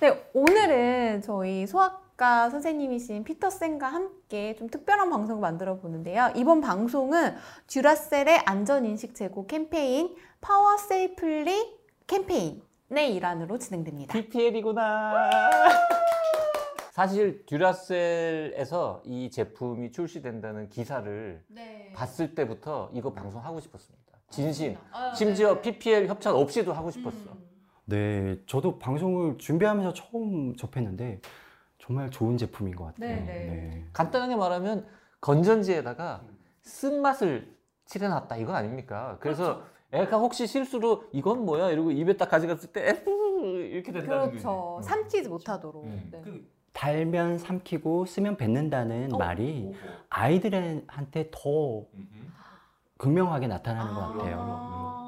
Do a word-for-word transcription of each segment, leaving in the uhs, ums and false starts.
네, 오늘은 저희 소아과 선생님이신 피터 쌤과 함께 좀 특별한 방송을 만들어 보는데요. 이번 방송은 듀라셀의 안전인식 제고 캠페인 파워 세이플리 캠페인의 일환으로 진행됩니다. 디피엘이구나. 사실 듀라셀에서 이 제품이 출시된다는 기사를 네. 봤을 때부터 이거 방송하고 싶었습니다. 진심. 아, 심지어 네. 피피엘 협찬 없이도 하고 싶었어. 음. 네, 저도 방송을 준비하면서 처음 접했는데 정말 좋은 제품인 것 같아요. 네, 네. 네. 간단하게 말하면 건전지에다가 쓴맛을 칠해놨다 이거 아닙니까? 그래서 그렇죠. 애가 혹시 실수로 이건 뭐야? 이러고 입에 딱 가져갔을 때 이렇게 된다는 그렇죠. 거죠. 삼키지 못하도록. 음. 네. 달면 삼키고 쓰면 뱉는다는 어? 말이 아이들한테 더 극명하게 나타나는 아 것 같아요. 음.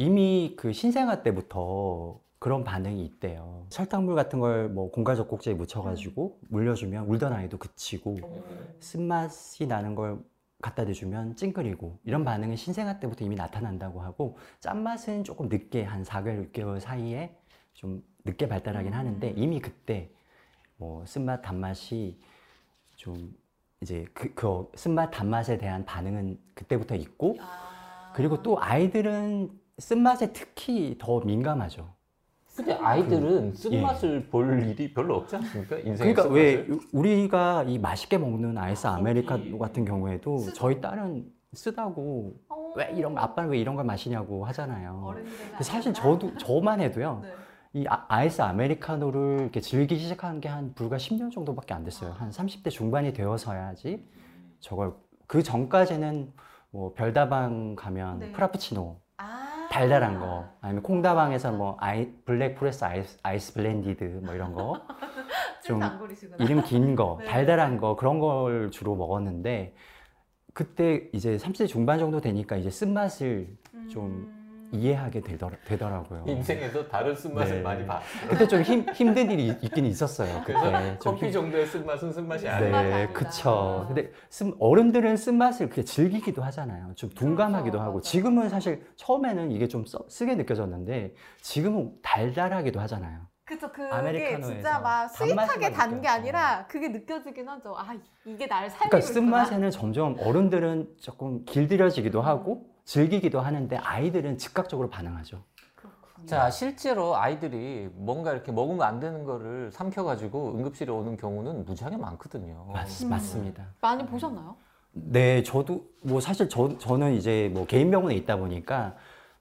이미 그 신생아 때부터 그런 반응이 있대요. 설탕물 같은 걸 뭐 공과적곡제에 묻혀가지고 물려주면 울던 아이도 그치고, 쓴맛이 나는 걸 갖다 대주면 찡그리고, 이런 반응은 신생아 때부터 이미 나타난다고 하고, 짠맛은 조금 늦게 한 사 개월, 육 개월 사이에 좀 늦게 발달하긴 하는데 이미 그때 뭐 쓴맛, 단맛이 좀 이제 그, 그 쓴맛, 단맛에 대한 반응은 그때부터 있고, 그리고 또 아이들은 쓴맛에 특히 더 민감하죠. 근데 아이들은 쓴맛을 예. 볼 일이 별로 없지 않습니까? 인생의 그러니까 쓴맛을. 왜 우리가 이 맛있게 먹는 아이스 아메리카노 같은 경우에도 쓰... 저희 딸은 쓰다고 어... 왜 이런 거, 아빠는 왜 이런 걸 마시냐고 하잖아요. 사실 저도, 저만 해도요. 네. 이 아, 아이스 아메리카노를 이렇게 즐기기 시작한 게 한 불과 십 년 정도밖에 안 됐어요. 한 삼십 대 중반이 되어서야지 저걸, 그 전까지는 뭐 별다방 가면 네. 프라푸치노. 달달한 거, 아니면 콩다방에서 뭐 아이, 블랙 프레스 아이스, 아이스 블렌디드 뭐 이런 거 좀 이름 긴 거, 달달한 거, 그런 걸 주로 먹었는데, 그때 이제 삼십 대 중반 정도 되니까 이제 쓴맛을 음... 좀 이해하게 되더라, 되더라고요. 인생에서 다른 쓴맛을 네. 많이 봤어요. 그때 좀 힘, 힘든 일이 있긴 있었어요. 그때. 커피 힘... 정도의 쓴맛은 쓴맛이 아니에요. 네, 아니다. 그쵸. 근데 쓴, 어른들은 쓴맛을 그게 즐기기도 하잖아요. 좀 둔감하기도 하고. 지금은 사실 처음에는 이게 좀 써, 쓰게 느껴졌는데 지금은 달달하기도 하잖아요. 그쵸, 그게 진짜 막 스윗하게 단 게 아니라 그게 느껴지긴 하죠. 아, 이게 나를 살리고 그러니까 쓴맛에는 점점 어른들은 조금 길들여지기도 하고 즐기기도 하는데 아이들은 즉각적으로 반응하죠. 그렇군요. 자, 실제로 아이들이 뭔가 이렇게 먹으면 안 되는 거를 삼켜가지고 응급실에 오는 경우는 무지하게 많거든요. 맞, 음. 맞습니다. 많이 보셨나요? 네, 저도 뭐 사실 저, 저는 이제 뭐 개인 병원에 있다 보니까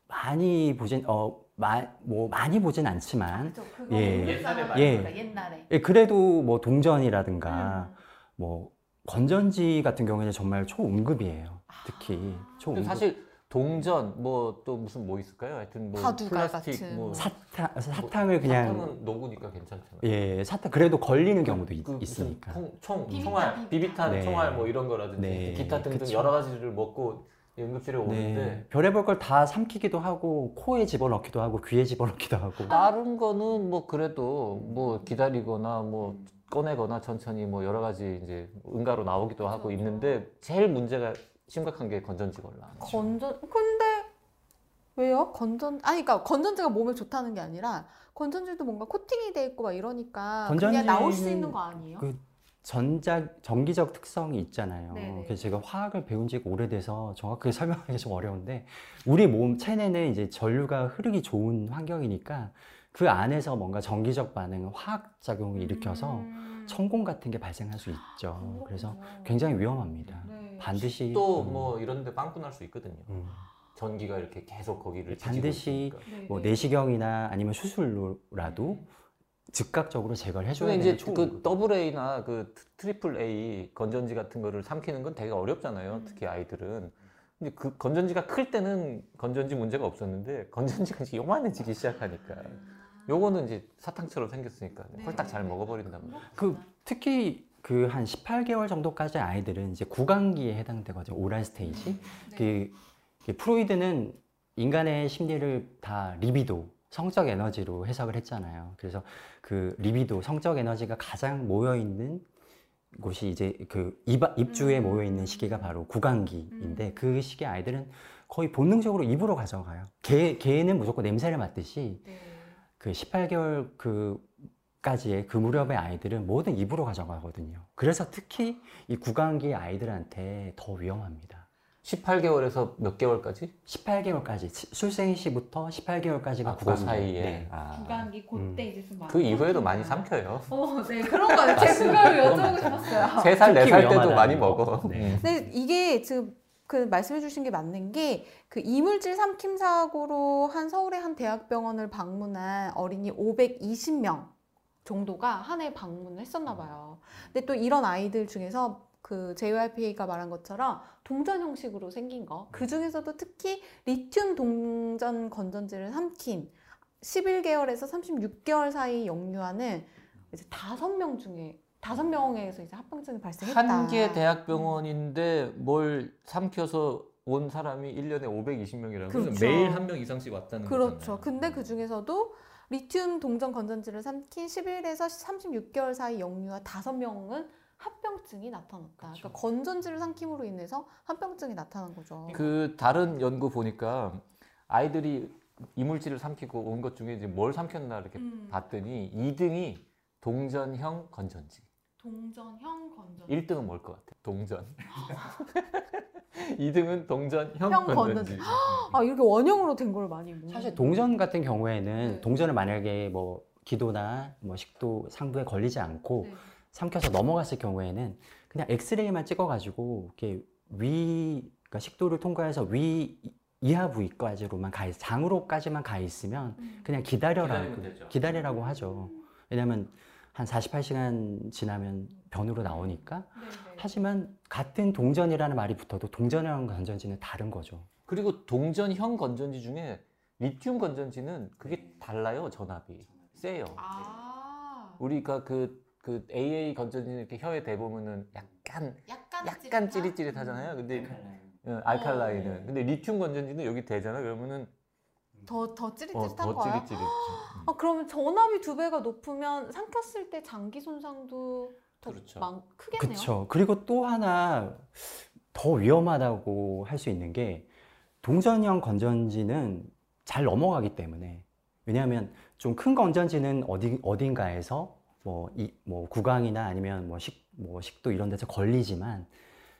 많이 보진, 어, 마, 뭐 많이 보진 않지만 그렇죠. 예, 옛날에 많이 예, 옛날에 예, 그래도 뭐 동전이라든가 음. 뭐 건전지 같은 경우에는 정말 초응급이에요. 특히 아. 초응급. 사실 동전 뭐 또 무슨 뭐 있을까요? 하여튼 뭐 플라스틱 뭐 사탕 사탕을 뭐, 그냥 사탕은 녹으니까 괜찮잖아요. 예, 사탕 그래도 걸리는 경우도 그, 있, 있으니까. 총 총알, 비비탄 네. 총알 뭐 이런 거라든지 네. 기타 등등 그쵸. 여러 가지를 먹고 응급실에 오는데 네. 별의별 걸 다 삼키기도 하고 코에 집어넣기도 하고 귀에 집어넣기도 하고. 다른 거는 뭐 그래도 뭐 기다리거나 뭐 꺼내거나 천천히 뭐 여러 가지 이제 응가로 나오기도 하고 그렇죠. 있는데 제일 문제가 심각한 게 건전지 걸라. 건전 근데 왜요? 건전 아니 그러니까 건전지가 몸에 좋다는 게 아니라 건전지도 뭔가 코팅이 돼 있고 막 이러니까 그냥 나올 수 있는 거 아니에요? 그 전자 전기적 특성이 있잖아요. 네네. 그래서 제가 화학을 배운 지가 오래돼서 정확하게 설명하기 좀 어려운데 우리 몸 체내는 이제 전류가 흐르기 좋은 환경이니까 그 안에서 뭔가 전기적 반응, 화학 작용을 일으켜서 음... 천공 같은 게 발생할 수 있죠. 아, 그래서 굉장히 위험합니다. 네. 반드시 또 뭐 음... 이런데 빵꾸 날 수 있거든요. 음. 전기가 이렇게 계속 거기를 반드시 뭐 내시경이나 아니면 수술로라도 네. 즉각적으로 제거를 해줘야 되는 이제 그 더블 A나 그 트리플 A 건전지 같은 거를 삼키는 건 되게 어렵잖아요. 음. 특히 아이들은. 근데 그 건전지가 클 때는 건전지 문제가 없었는데 건전지가 이제 요만해지기 시작하니까. 요거는 이제 사탕처럼 생겼으니까 네. 홀딱 잘 먹어버린단 말이에요. 그 특히 그 한 십팔 개월 정도까지 아이들은 이제 구강기에 해당되거든요. 오랄 스테이지. 네. 그 프로이드는 인간의 심리를 다 리비도, 성적 에너지로 해석을 했잖아요. 그래서 그 리비도, 성적 에너지가 가장 모여있는 곳이 이제 그 입, 입주에 음. 모여있는 시기가 바로 구강기인데 음. 그 시기 아이들은 거의 본능적으로 입으로 가져가요. 개, 개는 무조건 냄새를 맡듯이 네. 그 십팔 개월 그까지의 그 무렵의 아이들은 모든 입으로 가져가거든요. 그래서 특히 이 구강기 아이들한테 더 위험합니다. 십팔 개월에서 몇 개월까지? 십팔 개월까지. 출생 시부터 십팔 개월까지가 아, 구강기. 그 사이에. 네. 아. 구강기 그때 이제 좀 많이. 그 이후에도 많이 삼켜요. 어, 네. 그런 거예요. 제 그걸 여쭤보고 싶었어요. 세 살, 네 살 때도 많이 먹어. 네. 근데 이게 지금 그 말씀해 주신 게 맞는 게 그 이물질 삼킴 사고로 한 서울의 한 대학병원을 방문한 어린이 오백이십 명 정도가 한 해 방문을 했었나 봐요. 근데 또 이런 아이들 중에서 그 제이와이피에이가 말한 것처럼 동전 형식으로 생긴 거, 그 중에서도 특히 리튬 동전 건전지를 삼킨 십일 개월에서 삼십육 개월 사이 영유아는 이제 다섯 명 중에 다섯 명에서 이제 합병증이 발생했다. 한 개 대학병원인데 뭘 삼켜서 온 사람이 일 년에 오백이십 명이라고. 그렇죠. 매일 한 명 이상씩 왔다는 거죠. 그렇죠. 거잖아요. 근데 그 중에서도 리튬 동전 건전지를 삼킨 십일에서 삼십육 개월 사이 영유아 다섯 명은 합병증이 나타났다. 그렇죠. 그러니까 건전지를 삼킴으로 인해서 합병증이 나타난 거죠. 그 다른 연구 보니까 아이들이 이물질을 삼키고 온 것 중에 이제 뭘 삼켰나 이렇게 음. 봤더니 이 등이 동전형 건전지. 동전형 건전지. 일 등은 뭘 것 같아? 동전. 이 등은 동전형 건전지. 건전지. 아, 이렇게 원형으로 된 걸 많이 모르겠네. 사실 동전 같은 경우에는 네. 동전을 만약에 뭐 기도나 뭐 식도 상부에 걸리지 않고 네. 삼켜서 넘어갔을 경우에는 그냥 엑스레이만 찍어가지고 이렇게 위, 그러니까 식도를 통과해서 위 이하 부위까지로만 가, 장으로까지만 가 있으면 그냥 기다려라고 기다리라고 하죠. 왜냐하면 한 사십팔 시간 지나면 변으로 나오니까. 하지만 같은 동전이라는 말이 붙어도 동전형 건전지는 다른 거죠. 그리고 동전형 건전지 중에 리튬 건전지는 그게 달라요. 전압이 세요. 아 우리가 그 그 에이에이 건전지는 이렇게 혀에 대보면은 약간 약간, 약간 찌릿찌릿하잖아요. 근데 알칼라인. 알칼라인은 어, 네. 근데 리튬 건전지는 여기 대잖아. 그러면은 더 더 찌릿찌릿한 어, 더 거야. 찌릿찌릿. 아 그러면 전압이 두 배가 높으면 삼켰을 때 장기 손상도 더 그렇죠. 많, 크겠네요. 그렇죠. 그리고 또 하나 더 위험하다고 할 수 있는 게 동전형 건전지는 잘 넘어가기 때문에. 왜냐하면 좀 큰 건전지는 어디 어딘가에서 뭐, 이, 뭐 구강이나 아니면 뭐, 식, 뭐 식도 이런 데서 걸리지만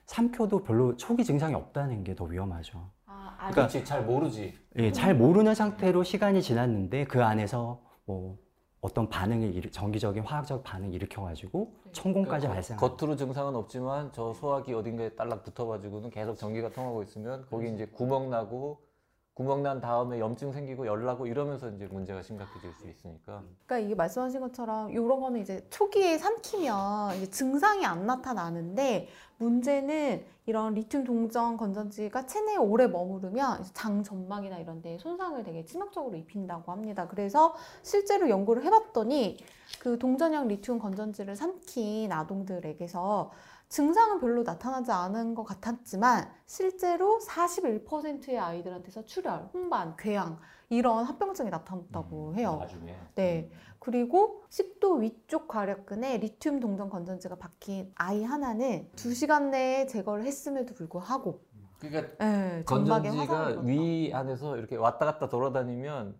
삼켜도 별로 초기 증상이 없다는 게 더 위험하죠. 아, 알겠지. 그러니까, 잘 모르지. 예, 잘 모르는 상태로 시간이 지났는데 그 안에서 뭐 어떤 반응을 일, 정기적인 화학적 반응을 일으켜가지고 천공까지 그러니까 발생. 겉으로 증상은 없지만 저 소화기 어딘가에 딸락 붙어가지고는 계속 전기가 통하고 있으면 거기 이제 구멍 나고. 구멍 난 다음에 염증 생기고 열 나고 이러면서 이제 문제가 심각해질 수 있으니까. 그러니까 이게 말씀하신 것처럼 이런 거는 이제 초기에 삼키면 이제 증상이 안 나타나는데 문제는 이런 리튬 동전 건전지가 체내에 오래 머무르면 장 점막이나 이런 데 손상을 되게 치명적으로 입힌다고 합니다. 그래서 실제로 연구를 해봤더니 그 동전형 리튬 건전지를 삼킨 아동들에게서 증상은 별로 나타나지 않은 것 같았지만 실제로 사십일 퍼센트의 아이들한테서 출혈, 혼반, 궤양 이런 합병증이 나타났다고 음, 해요. 나중에. 네. 그리고 식도 위쪽 괄약근에 리튬 동전 건전지가 박힌 아이 하나는 두 시간 내에 제거를 했음에도 불구하고 그러니까 네, 건전지가 위 안에서 이렇게 왔다 갔다 돌아다니면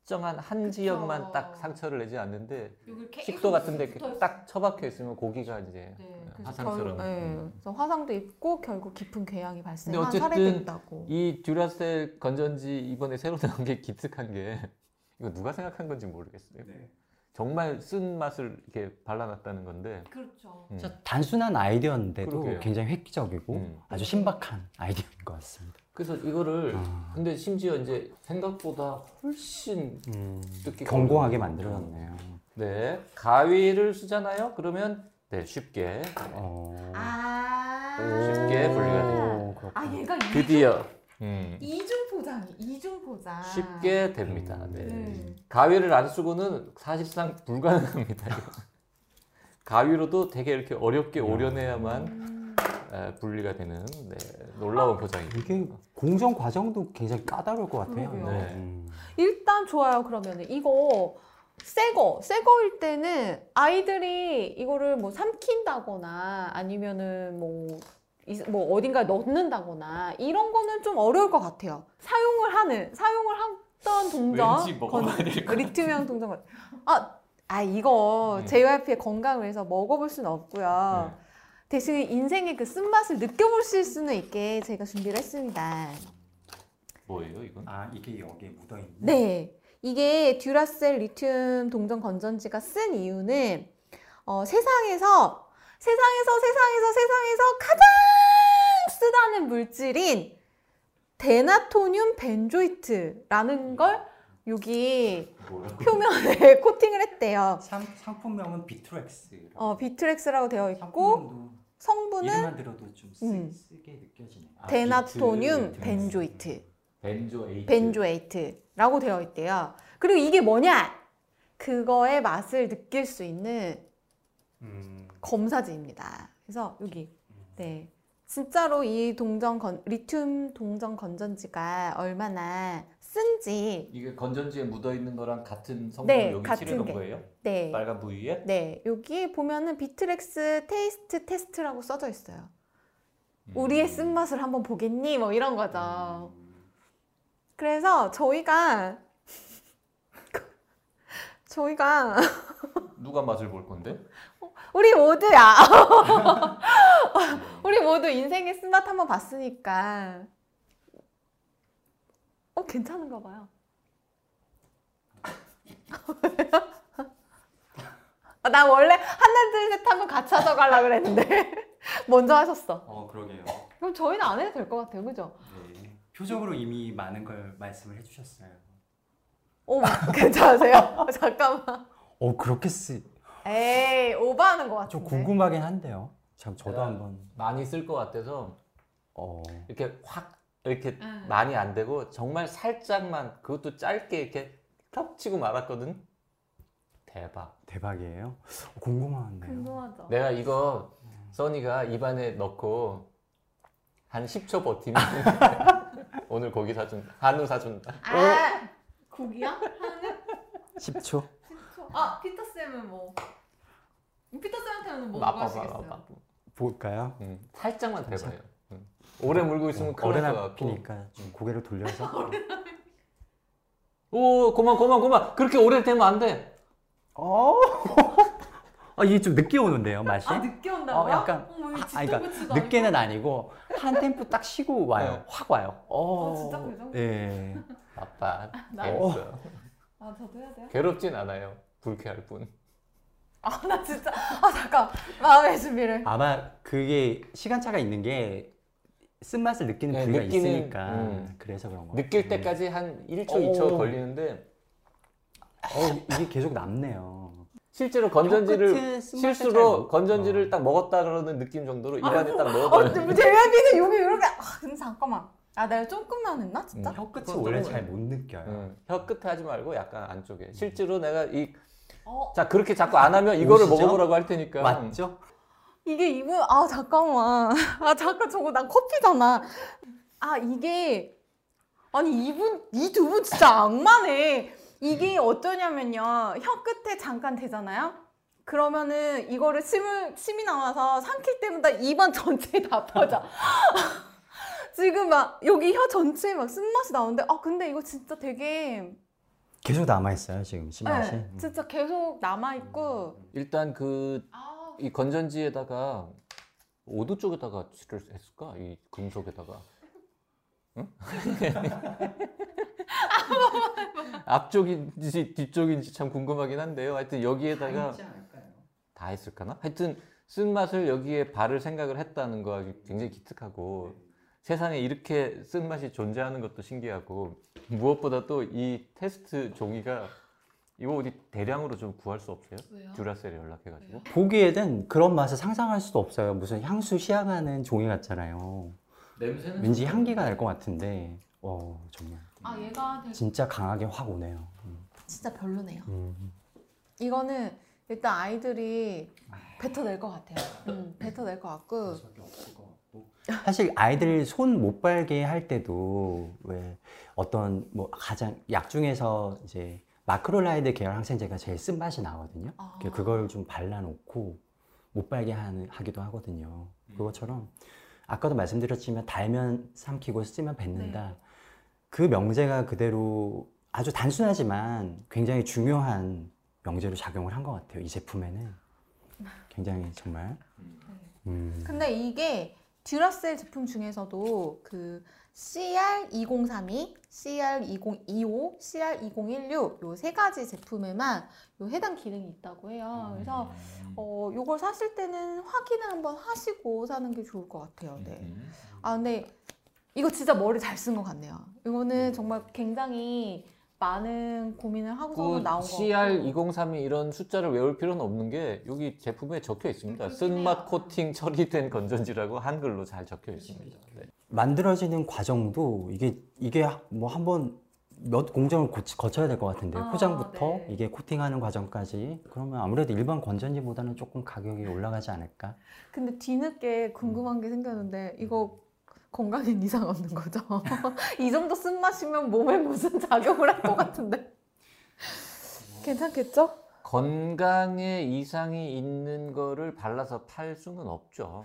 특정한 한 그쵸. 지역만 딱 상처를 내지 않는데 식도 같은 데 딱 처박혀 있으면 고기가 이제 네, 화상처럼 결, 네, 그래서 화상도 입고 결국 깊은 궤양이 발생한 사례도 있다고. 이 듀라셀 건전지 이번에 새로 나온 게 기특한 게 이거 누가 생각한 건지 모르겠어요. 네. 정말 쓴맛을 이렇게 발라놨다는 건데 그렇죠. 음. 단순한 아이디어인데도 그러게요. 굉장히 획기적이고 음. 아주 신박한 아이디어인 것 같습니다. 그래서 이거를 아... 근데 심지어 이제 생각보다 훨씬 음... 견고하게 만들어놨네요. 네, 가위를 쓰잖아요. 그러면 네 쉽게 어... 아 쉽게 분리가 돼요. 아 얘가 드디어 음. 이중 포장이 이중 포장 쉽게 됩니다. 네. 음. 가위를 안 쓰고는 사실상 불가능합니다. 가위로도 되게 이렇게 어렵게 오려내야만 음. 에, 분리가 되는 네, 놀라운 포장입니다. 이게 공정 과정도 굉장히 까다로울 것 같아요. 네. 음. 일단 좋아요. 그러면 이거 새거, 새거일 때는 아이들이 이거를 뭐 삼킨다거나 아니면은 뭐 뭐 어딘가에 넣는다거나 이런 거는 좀 어려울 것 같아요. 사용을 하는 사용을 했던 동전 왠지 먹어봐야 될 것 같아. 리튬형 동전 아, 아 이거 네. 제이와이피의 건강을 위해서 먹어볼 수는 없고요. 네. 대신에 인생의 그 쓴맛을 느껴보실 수는 있게 제가 준비를 했습니다. 뭐예요 이건? 아 이게 여기에 묻어있는? 네. 이게 듀라셀 리튬 동전 건전지가 쓴 이유는 어, 세상에서 세상에서 세상에서 세상에서 가장 쓰다는 물질인 데나토늄 벤조이트라는 걸 여기 뭐라고? 표면에 코팅을 했대요. 상, 상품명은 비트렉스. 어, 비트렉스라고 되어 있고 성분은 이름만 들어도 좀 쓰, 음. 쓰게 느껴지네요. 아, 데나토늄 비트, 벤조이트. 벤조에이트. 벤조에이트라고 되어 있대요. 그리고 이게 뭐냐? 그거의 맛을 느낄 수 있는 음. 검사지입니다. 그래서 여기 네 진짜로 이 동전 건, 리튬 동전 건전지가 얼마나 쓴지 이게 건전지에 묻어있는 거랑 같은 성분을 네, 여기 칠해놓은 거예요? 네. 빨간 부위에? 네. 여기 보면은 비트렉스 테이스트 테스트라고 써져 있어요. 음. 우리의 쓴맛을 한번 보겠니? 뭐 이런 거죠. 음. 그래서 저희가 저희가 누가 맛을 볼 건데? 우리 모두야. 우리 모두 인생의 쓴맛 한번 봤으니까 어 괜찮은가 봐요. 나 원래 하나 둘 셋 하면 같이 하자고 하려고 그랬는데 먼저 하셨어. 어 그러게요. 그럼 저희는 안 해도 될 것 같아요. 그죠? 네. 표정으로 이미 많은 걸 말씀을 해주셨어요. 어 괜찮으세요? 잠깐만. 어 그렇게 쓰... 에이 오버하는 것 같은데. 좀 궁금하긴 한데요. 참 저도 한번 많이 쓸 것 같아서 어... 이렇게 확 이렇게 음. 많이 안 되고 정말 살짝만 그것도 짧게 이렇게 겹치고 말았거든. 대박. 대박이에요? 궁금하네요. 궁금하죠. 내가 이거 써니가 입안에 넣고 한 십 초 버티면 오늘 고기 사준다. 한우 사준다. 아 고기야? 한우? 십 초. 아 피터쌤은 뭐 피터쌤한테는 뭐 하시겠어요? 볼까요? 응. 살짝만 대봐요. 응. 오래 물고 있으면 거래나 어, 피니까 좀 고개를 돌려서 오 고만 고만 고만 그렇게 오래 되면 안 돼. 어? 아 이게 좀 늦게 오는데요 맛이? 아 늦게 온다고요? 어, 약간 어머, 아, 그러니까 늦게는 아니고 한 템포 딱 쉬고 와요. 네. 확 와요. 어 아, 진짜 그죠? 예. 아빠 재밌어요. 아 저도 해야 돼요? 괴롭진 않아요. 불쾌할 뿐. 아 나 진짜 아 잠깐 마음의 준비를 아마 그게 시간차가 있는 게 쓴맛을 느끼는 네, 부위가 느끼는, 있으니까 음. 그래서 그런 거 느낄 때까지 한 일 초, 오. 이 초 걸리는데 어, 이게 계속 남네요. 실제로 건전지를 실수로 건전지를 어. 딱 먹었다 그러는 느낌 정도로 입안에 아, 딱 넣어버렸는데 제이와이피는 여기 이렇게 아 근데 잠깐만 아 내가 조금만 했나 진짜? 음, 혀 끝이 원래 잘 못 느껴요. 음, 혀 끝에 하지 말고 약간 안쪽에 음. 실제로 내가 이 어? 자 그렇게 자꾸 안 하면 이거를 오시죠? 먹어보라고 할 테니까 맞죠? 이게 이분 아 잠깐만 아 잠깐 저거 난 커피잖아. 아 이게 아니 이분 이 두 분 진짜 악마네. 이게 어쩌냐면요 혀 끝에 잠깐 대잖아요. 그러면은 이거를 침을 침이 나와서 삼킬 때마다 입안 전체에 다 퍼져. 지금 막 여기 혀 전체에 막 쓴맛이 나오는데 아 근데 이거 진짜 되게 계속 남아있어요 지금 신맛이? 네, 진짜 계속 남아있고 일단 그 이 건전지에다가 오두 쪽에다가 칠을 했을까? 이 금속에다가 응? 앞쪽인지 뒤쪽인지 참 궁금하긴 한데요 하여튼 여기에다가 다 했을까나? 하여튼 쓴맛을 여기에 바를 생각을 했다는 거 굉장히 기특하고 세상에 이렇게 쓴맛이 존재하는 것도 신기하고 무엇보다 또 이 테스트 종이가 이거 어디 대량으로 좀 구할 수 없어요? 왜요? 듀라셀에 연락해가지고 왜요? 보기에는 그런 맛을 상상할 수도 없어요. 무슨 향수 시향하는 종이 같잖아요. 냄새는 왠지 향기가 날 것 같은데 와 정말 아 얘가 되게... 진짜 강하게 확 오네요. 음. 진짜 별로네요. 음. 이거는 일단 아이들이 뱉어낼 것 같아요. 음, 뱉어낼 것 같고 사실 아이들 손 못 빨게 할 때도 왜 어떤 뭐 가장 약 중에서 이제 마크롤라이드 계열 항생제가 제일 쓴맛이 나거든요. 아. 그걸 좀 발라놓고 못 빨게 하는, 하기도 하거든요. 음. 그것처럼 아까도 말씀드렸지만 달면 삼키고 쓰면 뱉는다. 네. 그 명제가 그대로 아주 단순하지만 굉장히 중요한 명제로 작용을 한 것 같아요. 이 제품에는 굉장히 정말 음. 근데 이게 듀라셀 제품 중에서도 그 씨알 이공삼이, 씨알 이공이오, 씨알 이공일육 요 세 가지 제품에만 요 해당 기능이 있다고 해요. 그래서 어 요걸 사실 때는 확인을 한번 하시고 사는 게 좋을 것 같아요. 네. 아 근데 이거 진짜 머리 잘 쓴 것 같네요. 이거는 정말 굉장히 많은 고민을 하고서 나온 거. 씨알 이공삼이 이런 숫자를 외울 필요는 없는 게 여기 제품에 적혀 있습니다. 쓴맛 코팅 처리된 건전지라고 한글로 잘 적혀 있습니다. 네. 만들어지는 과정도 이게 이게 뭐 한번 몇 공정을 고치, 거쳐야 될 것 같은데 아, 포장부터 네. 이게 코팅하는 과정까지 그러면 아무래도 일반 건전지보다는 조금 가격이 올라가지 않을까? 근데 뒤늦게 궁금한 게 생겼는데 이거 건강엔 이상 없는 거죠? 이 정도 쓴맛이면 몸에 무슨 작용을 할 것 같은데 괜찮겠죠? 건강에 이상이 있는 거를 발라서 팔 수는 없죠.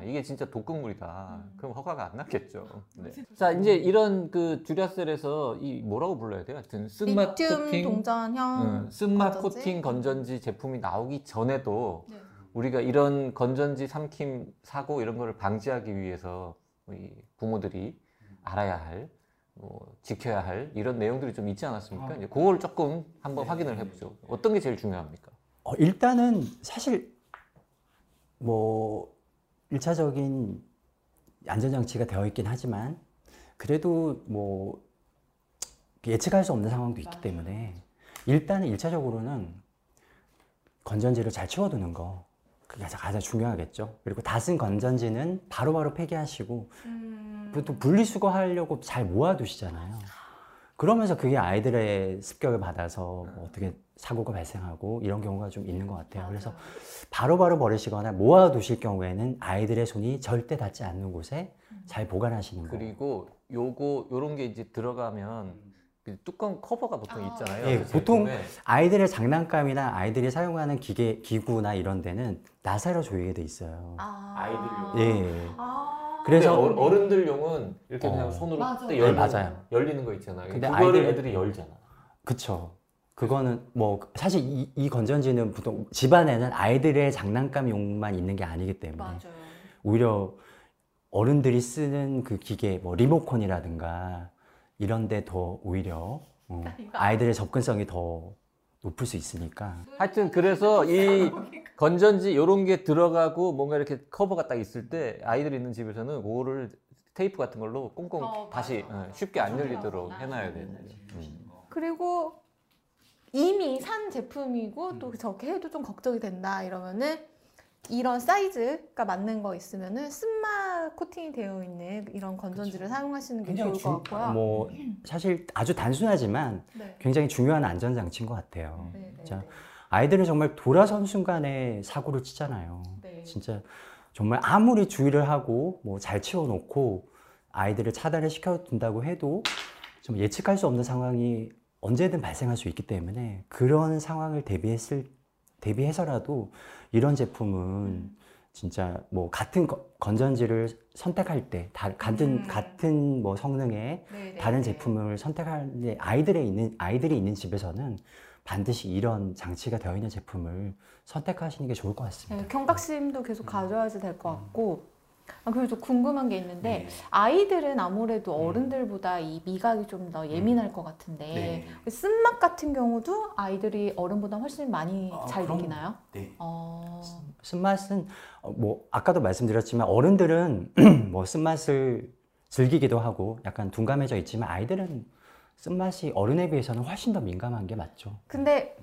네, 이게 진짜 독극물이다. 음. 그럼 허가가 안 났겠죠. 네. 자 이제 이런 그 듀라셀에서 이 뭐라고 불러야 돼요? 하여튼 쓴맛 코팅 동전형 음, 쓴맛 건전지? 코팅 건전지 제품이 나오기 전에도 네. 우리가 이런 건전지 삼킴 사고 이런 거를 방지하기 위해서 우리 부모들이 알아야 할, 뭐 지켜야 할 이런 내용들이 좀 있지 않았습니까? 어. 이제 그걸 조금 한번 네. 확인을 해보죠. 어떤 게 제일 중요합니까? 어, 일단은 사실 뭐 일차적인 안전장치가 되어 있긴 하지만 그래도 뭐 예측할 수 없는 상황도 있기 맞아요. 때문에 일단은 일차적으로는 건전지를 잘 치워두는 거. 그게 가장 중요하겠죠. 그리고 다 쓴 건전지는 바로바로 폐기하시고 음... 보통 분리수거하려고 잘 모아두시잖아요. 그러면서 그게 아이들의 습격을 받아서 뭐 어떻게 사고가 발생하고 이런 경우가 좀 있는 것 같아요. 그래서 바로바로 버리시거나 모아두실 경우에는 아이들의 손이 절대 닿지 않는 곳에 잘 보관하시는 거예요. 그리고 요거 요런 게 이제 들어가면 뚜껑 커버가 보통 있잖아요. 네, 그 보통 아이들의 장난감이나 아이들이 사용하는 기계, 기구나 이런 데는 나사로 조이게 돼 있어요. 아 아이들용? 네. 아 그래서 어, 어른들용은 이렇게 어. 그냥 손으로 맞아. 네, 맞아요. 열리는 거 있잖아요. 근데 아이들 애들이 열잖아. 그쵸. 그거는 뭐 사실 이, 이 건전지는 보통 집안에는 아이들의 장난감용만 있는 게 아니기 때문에 맞아요. 오히려 어른들이 쓰는 그 기계, 뭐 리모컨이라든가 이런데 더 오히려 어, 아이들의 접근성이 더 높을 수 있으니까 하여튼 그래서 이 건전지 이런 게 들어가고 뭔가 이렇게 커버가 딱 있을 때 아이들이 있는 집에서는 그거를 테이프 같은 걸로 꽁꽁 어, 다시 어, 쉽게 안 열리도록 해놔야 돼요. 음. 그리고 이미 산 제품이고 또 저렇게 해도 좀 걱정이 된다 이러면은 이런 사이즈가 맞는 거 있으면은 쓴맛 코팅이 되어 있는 이런 건전지를 그쵸. 사용하시는 게 좋을 것 같고요. 뭐 사실 아주 단순하지만 네. 굉장히 중요한 안전 장치인 것 같아요. 네, 네, 자, 네. 아이들은 정말 돌아선 순간에 사고를 치잖아요. 네. 진짜 정말 아무리 주의를 하고 뭐 잘 치워놓고 아이들을 차단을 시켜둔다고 해도 좀 예측할 수 없는 상황이 언제든 발생할 수 있기 때문에 그런 상황을 대비했을 대비해서라도 이런 제품은 진짜 뭐 같은 거, 건전지를 선택할 때 다, 같은 음. 같은 뭐 성능의 네네. 다른 제품을 선택하는데 아이들의 있는 아이들이 있는 집에서는 반드시 이런 장치가 되어 있는 제품을 선택하시는 게 좋을 것 같습니다. 네, 경각심도 계속 가져야지 될 것 같고. 아, 그리고 좀 궁금한 게 있는데 네. 아이들은 아무래도 어른들보다 이 미각이 좀 더 예민할 것 같은데 네. 쓴맛 같은 경우도 아이들이 어른보다 훨씬 많이 아, 잘 그럼, 느끼나요? 네. 어... 쓴맛은 뭐 아까도 말씀드렸지만 어른들은 뭐 쓴맛을 즐기기도 하고 약간 둔감해져 있지만 아이들은 쓴맛이 어른에 비해서는 훨씬 더 민감한 게 맞죠. 근데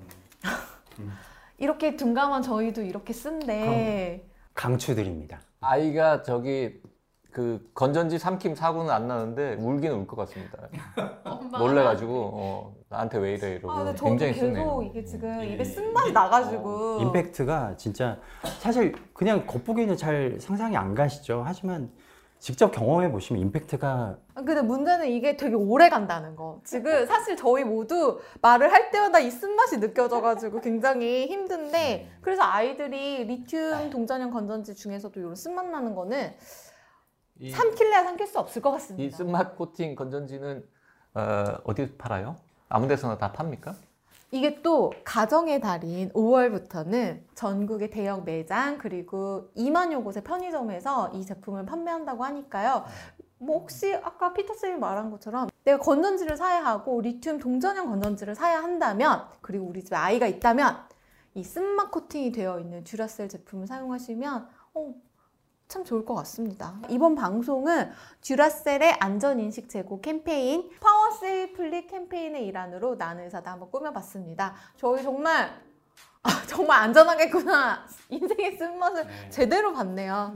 이렇게 둔감한 저희도 이렇게 쓴데 강추드립니다. 아이가 저기 그 건전지 삼킴 사고는 안 나는데 울기는 울 것 같습니다. 놀래가지고 어, 나한테 왜 이래 이러고. 아, 굉장히 계속 쓰네요. 이게 지금 입에 쓴맛이 나가지고. 어, 임팩트가 진짜 사실 그냥 겉보기에는 잘 상상이 안 가시죠. 하지만 직접 경험해 보시면 임팩트가. 근데 문제는 이게 되게 오래 간다는 거. 지금 사실 저희 모두 말을 할 때마다 이 쓴맛이 느껴져가지고 굉장히 힘든데, 그래서 아이들이 리튬 동전형 건전지 중에서도 이런 쓴맛 나는 거는 삼킬래야 삼킬 수 없을 것 같습니다. 이 쓴맛 코팅 건전지는 어, 어디 팔아요? 아무 데서나 다 팝니까? 이게 또 가정의 달인 오월부터는 전국의 대형 매장 그리고 이만여 곳의 편의점에서 이 제품을 판매한다고 하니까요. 뭐 혹시 아까 피터쌤이 말한 것처럼 내가 건전지를 사야 하고 리튬 동전형 건전지를 사야 한다면, 그리고 우리 집에 아이가 있다면 이 쓴맛 코팅이 되어 있는 듀라셀 제품을 사용하시면 어, 참 좋을 것 같습니다. 이번 방송은 듀라셀의 안전인식 제고 캠페인 파워 세이플리 캠페인의 일환으로 나는 의사다 한번 꾸며봤습니다. 저희 정말 아, 정말 안전하겠구나, 인생의 쓴맛을 네. 제대로 봤네요.